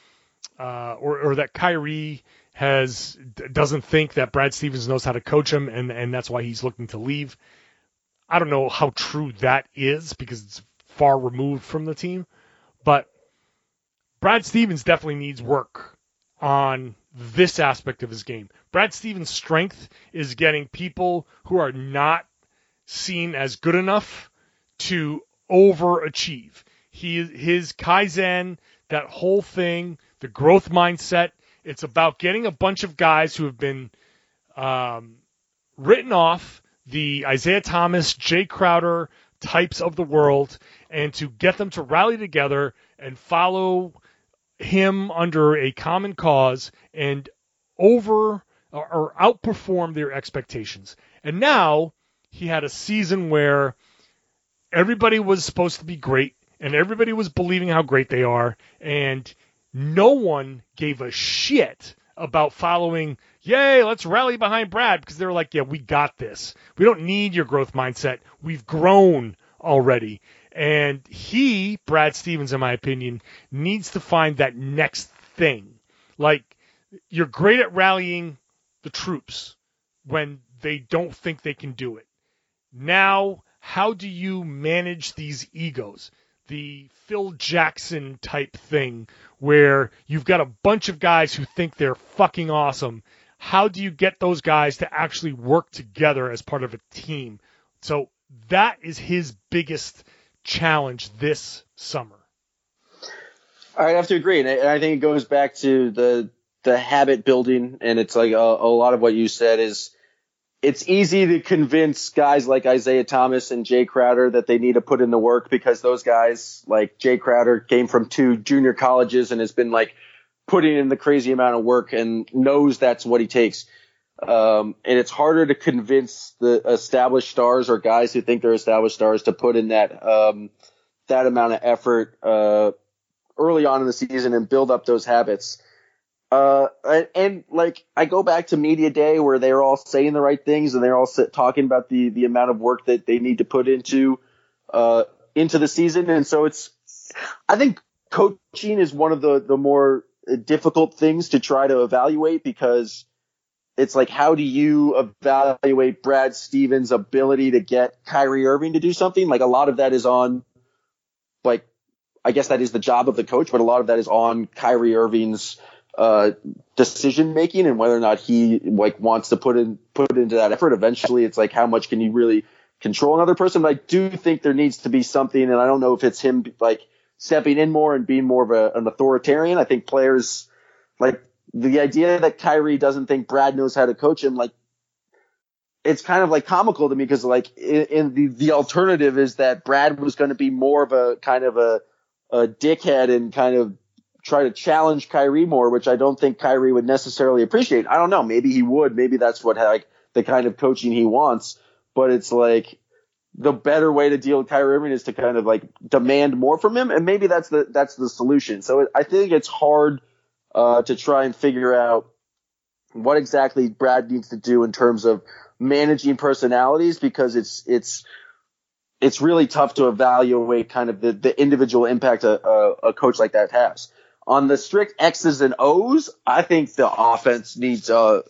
uh, or, or that Kyrie has doesn't think that Brad Stevens knows how to coach him, and, and that's why he's looking to leave. I don't know how true that is because it's far removed from the team, but Brad Stevens definitely needs work on this aspect of his game. Brad Stevens' strength is getting people who are not seen as good enough to overachieve. He, his Kaizen, that whole thing, the growth mindset, it's about getting a bunch of guys who have been um, written off, the Isaiah Thomas, Jay Crowder types of the world, and to get them to rally together and follow him under a common cause and over or, or outperform their expectations. And now he had a season where everybody was supposed to be great and everybody was believing how great they are, and no one gave a shit about following, yay, let's rally behind Brad, because they're like, yeah, we got this. We don't need your growth mindset. We've grown already. And he, Brad Stevens, in my opinion, needs to find that next thing. Like, you're great at rallying the troops when they don't think they can do it. Now, how do you manage these egos? The Phil Jackson type thing where you've got a bunch of guys who think they're fucking awesome. How do you get those guys to actually work together as part of a team? So that is his biggest challenge this summer. I have to agree. And I think it goes back to the, the habit building. And it's like a, a lot of what you said is, it's easy to convince guys like Isaiah Thomas and Jay Crowder that they need to put in the work, because those guys, like Jay Crowder, came from two junior colleges and has been like putting in the crazy amount of work and knows that's what he takes. Um, and it's harder to convince the established stars or guys who think they're established stars to put in that, um, that amount of effort, uh, early on in the season and build up those habits. Uh, and, and like, I go back to media day where they're all saying the right things and they're all sit, talking about the, the amount of work that they need to put into, uh, into the season. And so it's, I think coaching is one of the, the more difficult things to try to evaluate, because it's like, how do you evaluate Brad Stevens' ability to get Kyrie Irving to do something? Like, a lot of that is on, like, I guess that is the job of the coach, but a lot of that is on Kyrie Irving's Uh, decision making and whether or not he like wants to put in put into that effort. Eventually, it's like, how much can you really control another person? But I do think there needs to be something, and I don't know if it's him like stepping in more and being more of a, an authoritarian. I think players, like the idea that Kyrie doesn't think Brad knows how to coach him, like, it's kind of like comical to me, because like in, in the the alternative is that Brad was going to be more of a kind of a, a dickhead and kind of try to challenge Kyrie more, which I don't think Kyrie would necessarily appreciate. I don't know. Maybe he would. Maybe that's what like the kind of coaching he wants. But it's like the better way to deal with Kyrie Irving is to kind of like demand more from him, and maybe that's the that's the solution. So it, I think it's hard uh, to try and figure out what exactly Brad needs to do in terms of managing personalities, because it's it's. It's really tough to evaluate kind of the, the individual impact a, a, a coach like that has. On the strict X's and O's, I think the offense needs uh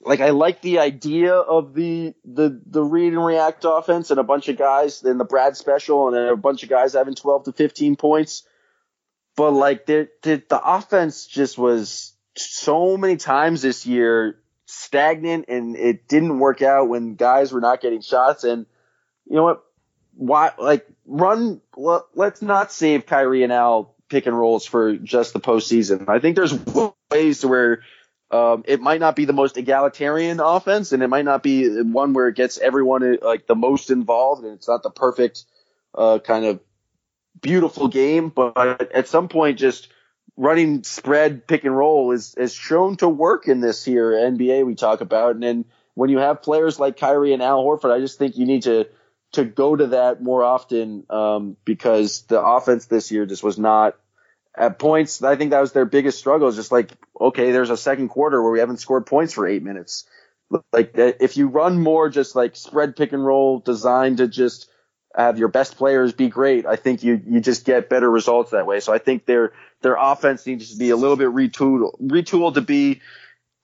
like I like the idea of the the the read and react offense and a bunch of guys in the Brad special and a bunch of guys having twelve to fifteen points. But like the the, the offense just was so many times this year stagnant, and it didn't work out when guys were not getting shots. And you know what? Why like run? Well, let's not save Kyrie and Al pick and rolls for just the postseason. I think there's ways to where um, it might not be the most egalitarian offense, and it might not be one where it gets everyone like the most involved, and it's not the perfect uh, kind of beautiful game. But at some point, just running spread pick and roll is is shown to work in this here N B A we talk about. And then when you have players like Kyrie and Al Horford, I just think you need to to go to that more often, um, because the offense this year just was not at points. I think that was their biggest struggle, is just like, okay, there's a second quarter where we haven't scored points for eight minutes. Like, if you run more just like spread pick and roll designed to just have your best players be great, I think you, you just get better results that way. So I think their, their offense needs to be a little bit retooled, retooled to be,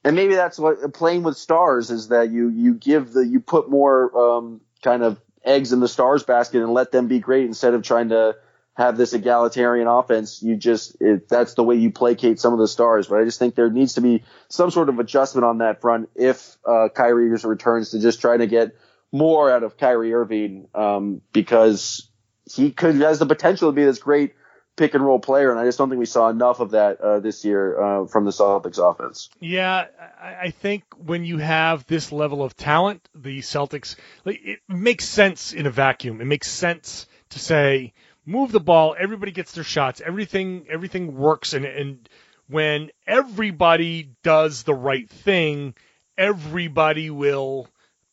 and maybe that's what playing with stars is, that you, you give the, you put more, um, kind of eggs in the stars basket and let them be great instead of trying to have this egalitarian offense. You just, it, that's the way you placate some of the stars. But I just think there needs to be some sort of adjustment on that front if uh, Kyrie just returns, to just try to get more out of Kyrie Irving, um, because he could has the potential to be this great pick and roll player, and I just don't think we saw enough of that uh, this year uh, from the Celtics offense. Yeah, I think when you have this level of talent, the Celtics, like, it makes sense in a vacuum. It makes sense to say, move the ball, everybody gets their shots, everything everything works, and, and when everybody does the right thing, everybody will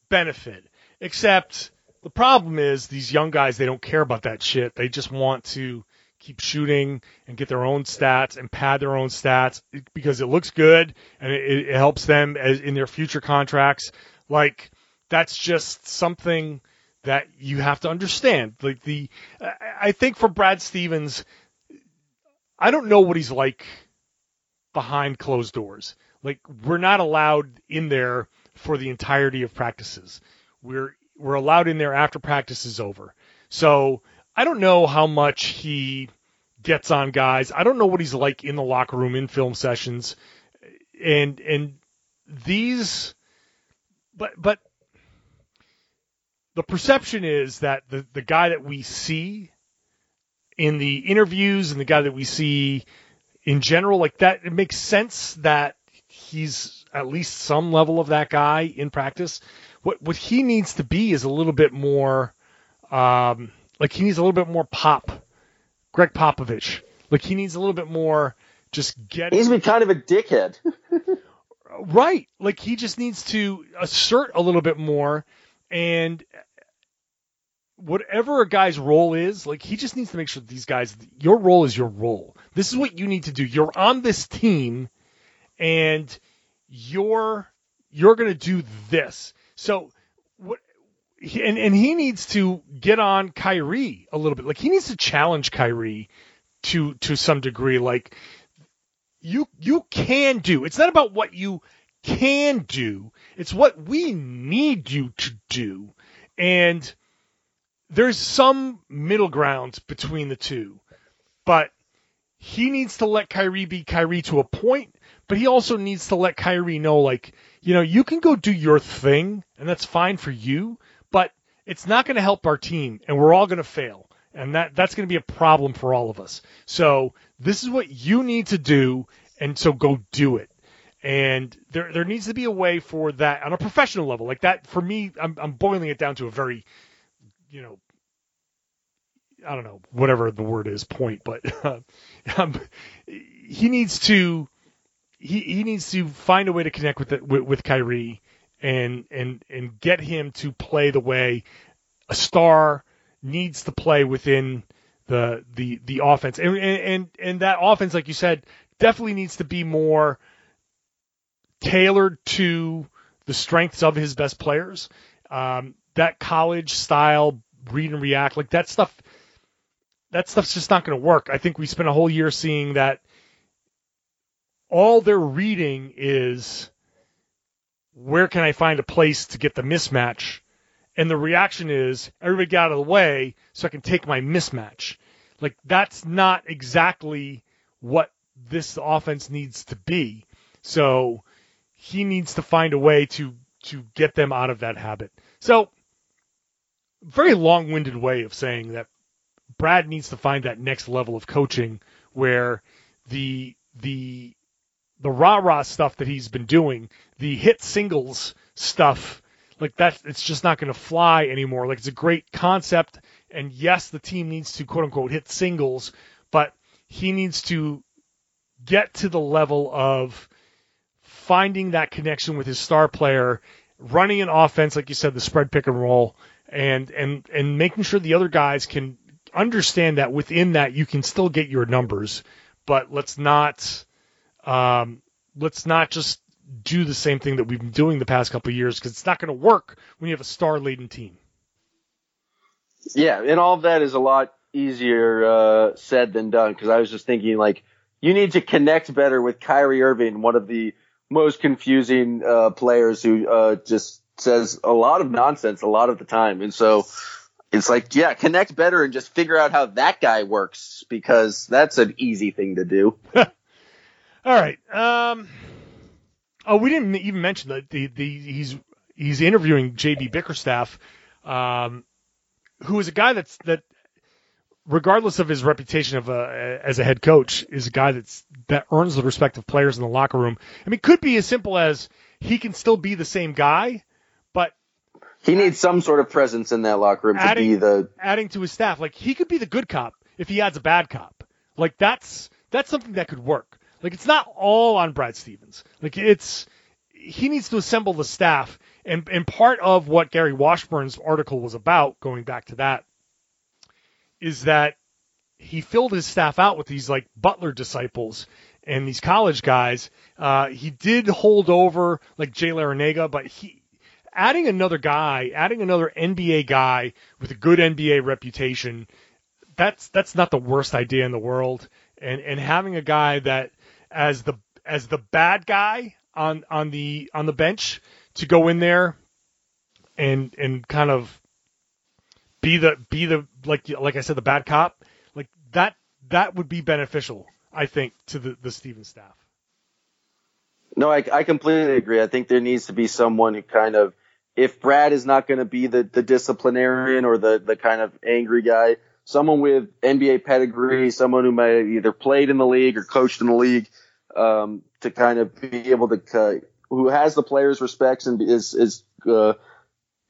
benefit. Except the problem is these young guys, they don't care about that shit. They just want to keep shooting and get their own stats and pad their own stats because it looks good and it, it helps them as in their future contracts. Like, that's just something that you have to understand. Like, the, I think for Brad Stevens, I don't know what he's like behind closed doors. Like, we're not allowed in there for the entirety of practices. We're, we're allowed in there after practice is over. So I don't know how much he gets on guys. I don't know what he's like in the locker room, in film sessions, and, and these, but, but, the perception is that the, the guy that we see in the interviews and the guy that we see in general, like that, it makes sense that he's at least some level of that guy in practice. What what he needs to be is a little bit more, um, like he needs a little bit more pop, Greg Popovich. Like, he needs a little bit more just get. He's been kind of a dickhead. Right. Like, he just needs to assert a little bit more. And whatever a guy's role is, like, he just needs to make sure that these guys, your role is your role. This is what you need to do. You're on this team, and you're you're going to do this. So what? And and he needs to get on Kyrie a little bit. Like, he needs to challenge Kyrie to to some degree. Like, you you can do. It's not about what you can do. It's what we need you to do. And there's some middle ground between the two. But he needs to let Kyrie be Kyrie to a point, but he also needs to let Kyrie know, like, you know, you can go do your thing, and that's fine for you, but it's not going to help our team, and we're all going to fail. And that that's going to be a problem for all of us. So this is what you need to do, and so go do it. And there there needs to be a way for that on a professional level. Like, that, for me, I'm I'm boiling it down to a very, you know, I don't know, whatever the word is, point. But uh, um, he needs to he, he needs to find a way to connect with, the, with with Kyrie and and and get him to play the way a star needs to play within the the the offense. And and and that offense, like you said, definitely needs to be more tailored to the strengths of his best players. Um, that college style read and react, like that stuff, that stuff's just not going to work. I think we spent a whole year seeing that all they're reading is, where can I find a place to get the mismatch? And the reaction is, everybody get out of the way so I can take my mismatch. Like, that's not exactly what this offense needs to be. So he needs to find a way to, to get them out of that habit. So, very long-winded way of saying that Brad needs to find that next level of coaching where the the the rah-rah stuff that he's been doing, the hit singles stuff, like that, it's just not going to fly anymore. Like, it's a great concept, and yes, the team needs to quote-unquote hit singles, but he needs to get to the level of finding that connection with his star player, running an offense, like you said, the spread pick and roll, and and and making sure the other guys can understand that within that you can still get your numbers, but let's not um, let's not just do the same thing that we've been doing the past couple of years, because it's not going to work when you have a star-laden team. Yeah, and all of that is a lot easier uh, said than done, because I was just thinking, like, you need to connect better with Kyrie Irving, one of the most confusing uh, players who uh, just says a lot of nonsense a lot of the time. And so it's like, yeah, connect better and just figure out how that guy works, because that's an easy thing to do. All right. Um, oh, we didn't even mention that the, the he's he's interviewing J B Bickerstaff, um, who is a guy that's that, regardless of his reputation of a, as a head coach, is a guy that's that earns the respect of players in the locker room. I mean, it could be as simple as he can still be the same guy, but he needs some sort of presence in that locker room adding, to be the adding to his staff. Like, he could be the good cop if he adds a bad cop. Like, that's that's something that could work. Like, it's not all on Brad Stevens. Like, it's he needs to assemble the staff, and and part of what Gary Washburn's article was about, going back to that, is that he filled his staff out with these, like, Butler disciples and these college guys. Uh, he did hold over, like, Jay Larinaga, but he adding another guy, adding another N B A guy with a good N B A reputation, that's that's not the worst idea in the world. And and having a guy that as the as the bad guy on on the on the bench to go in there and and kind of Be the be the like like I said, the bad cop, like that that would be beneficial, I think, to the, the Stevens staff. No, I, I completely agree. I think there needs to be someone who kind of, if Brad is not going to be the, the disciplinarian or the, the kind of angry guy, someone with N B A pedigree, someone who might have either played in the league or coached in the league, um, to kind of be able to uh, who has the players' respects and is is. Uh,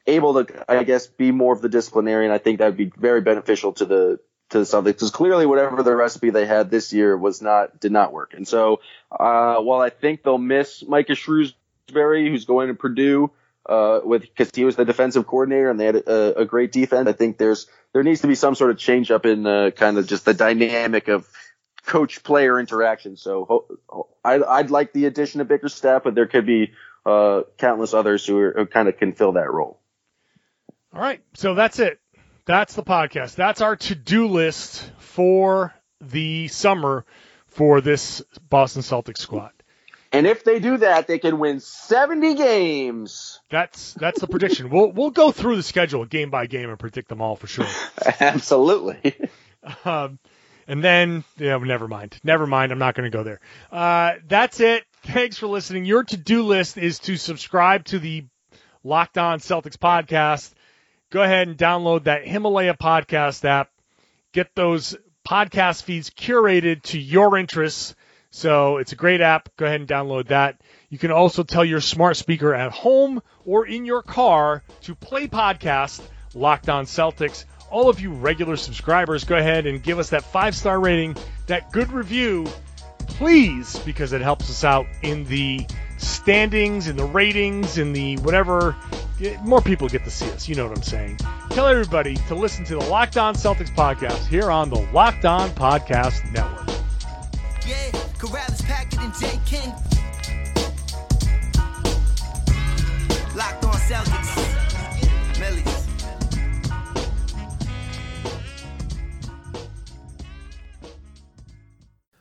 able to, I guess, be more of the disciplinarian. I think that would be very beneficial to the to the Celtics, because clearly whatever the recipe they had this year was not did not work. And so uh, while I think they'll miss Micah Shrewsbury, who's going to Purdue, uh, with because he was the defensive coordinator and they had a, a great defense, I think there's there needs to be some sort of change up in uh, kind of just the dynamic of coach-player interaction. So ho- ho- I, I'd like the addition of Bickerstaff, but there could be uh, countless others who, are, who kind of can fill that role. All right, so that's it. That's the podcast. That's our to-do list for the summer for this Boston Celtics squad. And if they do that, they can win seventy games. That's that's the prediction. We'll we'll go through the schedule game by game and predict them all for sure. Absolutely. Um, and then, you know, never mind. Never mind. I'm not going to go there. Uh, that's it. Thanks for listening. Your to-do list is to subscribe to the Locked On Celtics podcast. Go ahead and download that Himalaya podcast app. Get those podcast feeds curated to your interests. So it's a great app. Go ahead and download that. You can also tell your smart speaker at home or in your car to play podcast Locked On Celtics. All of you regular subscribers, go ahead and give us that five-star rating, that good review, please, because it helps us out in the standings, in the ratings, in the whatever. More people get to see us. You know what I'm saying. Tell everybody to listen to the Locked On Celtics podcast here on the Locked On Podcast Network. Yeah, Corrales, Packard, and Jay King. Locked On Celtics. Millies.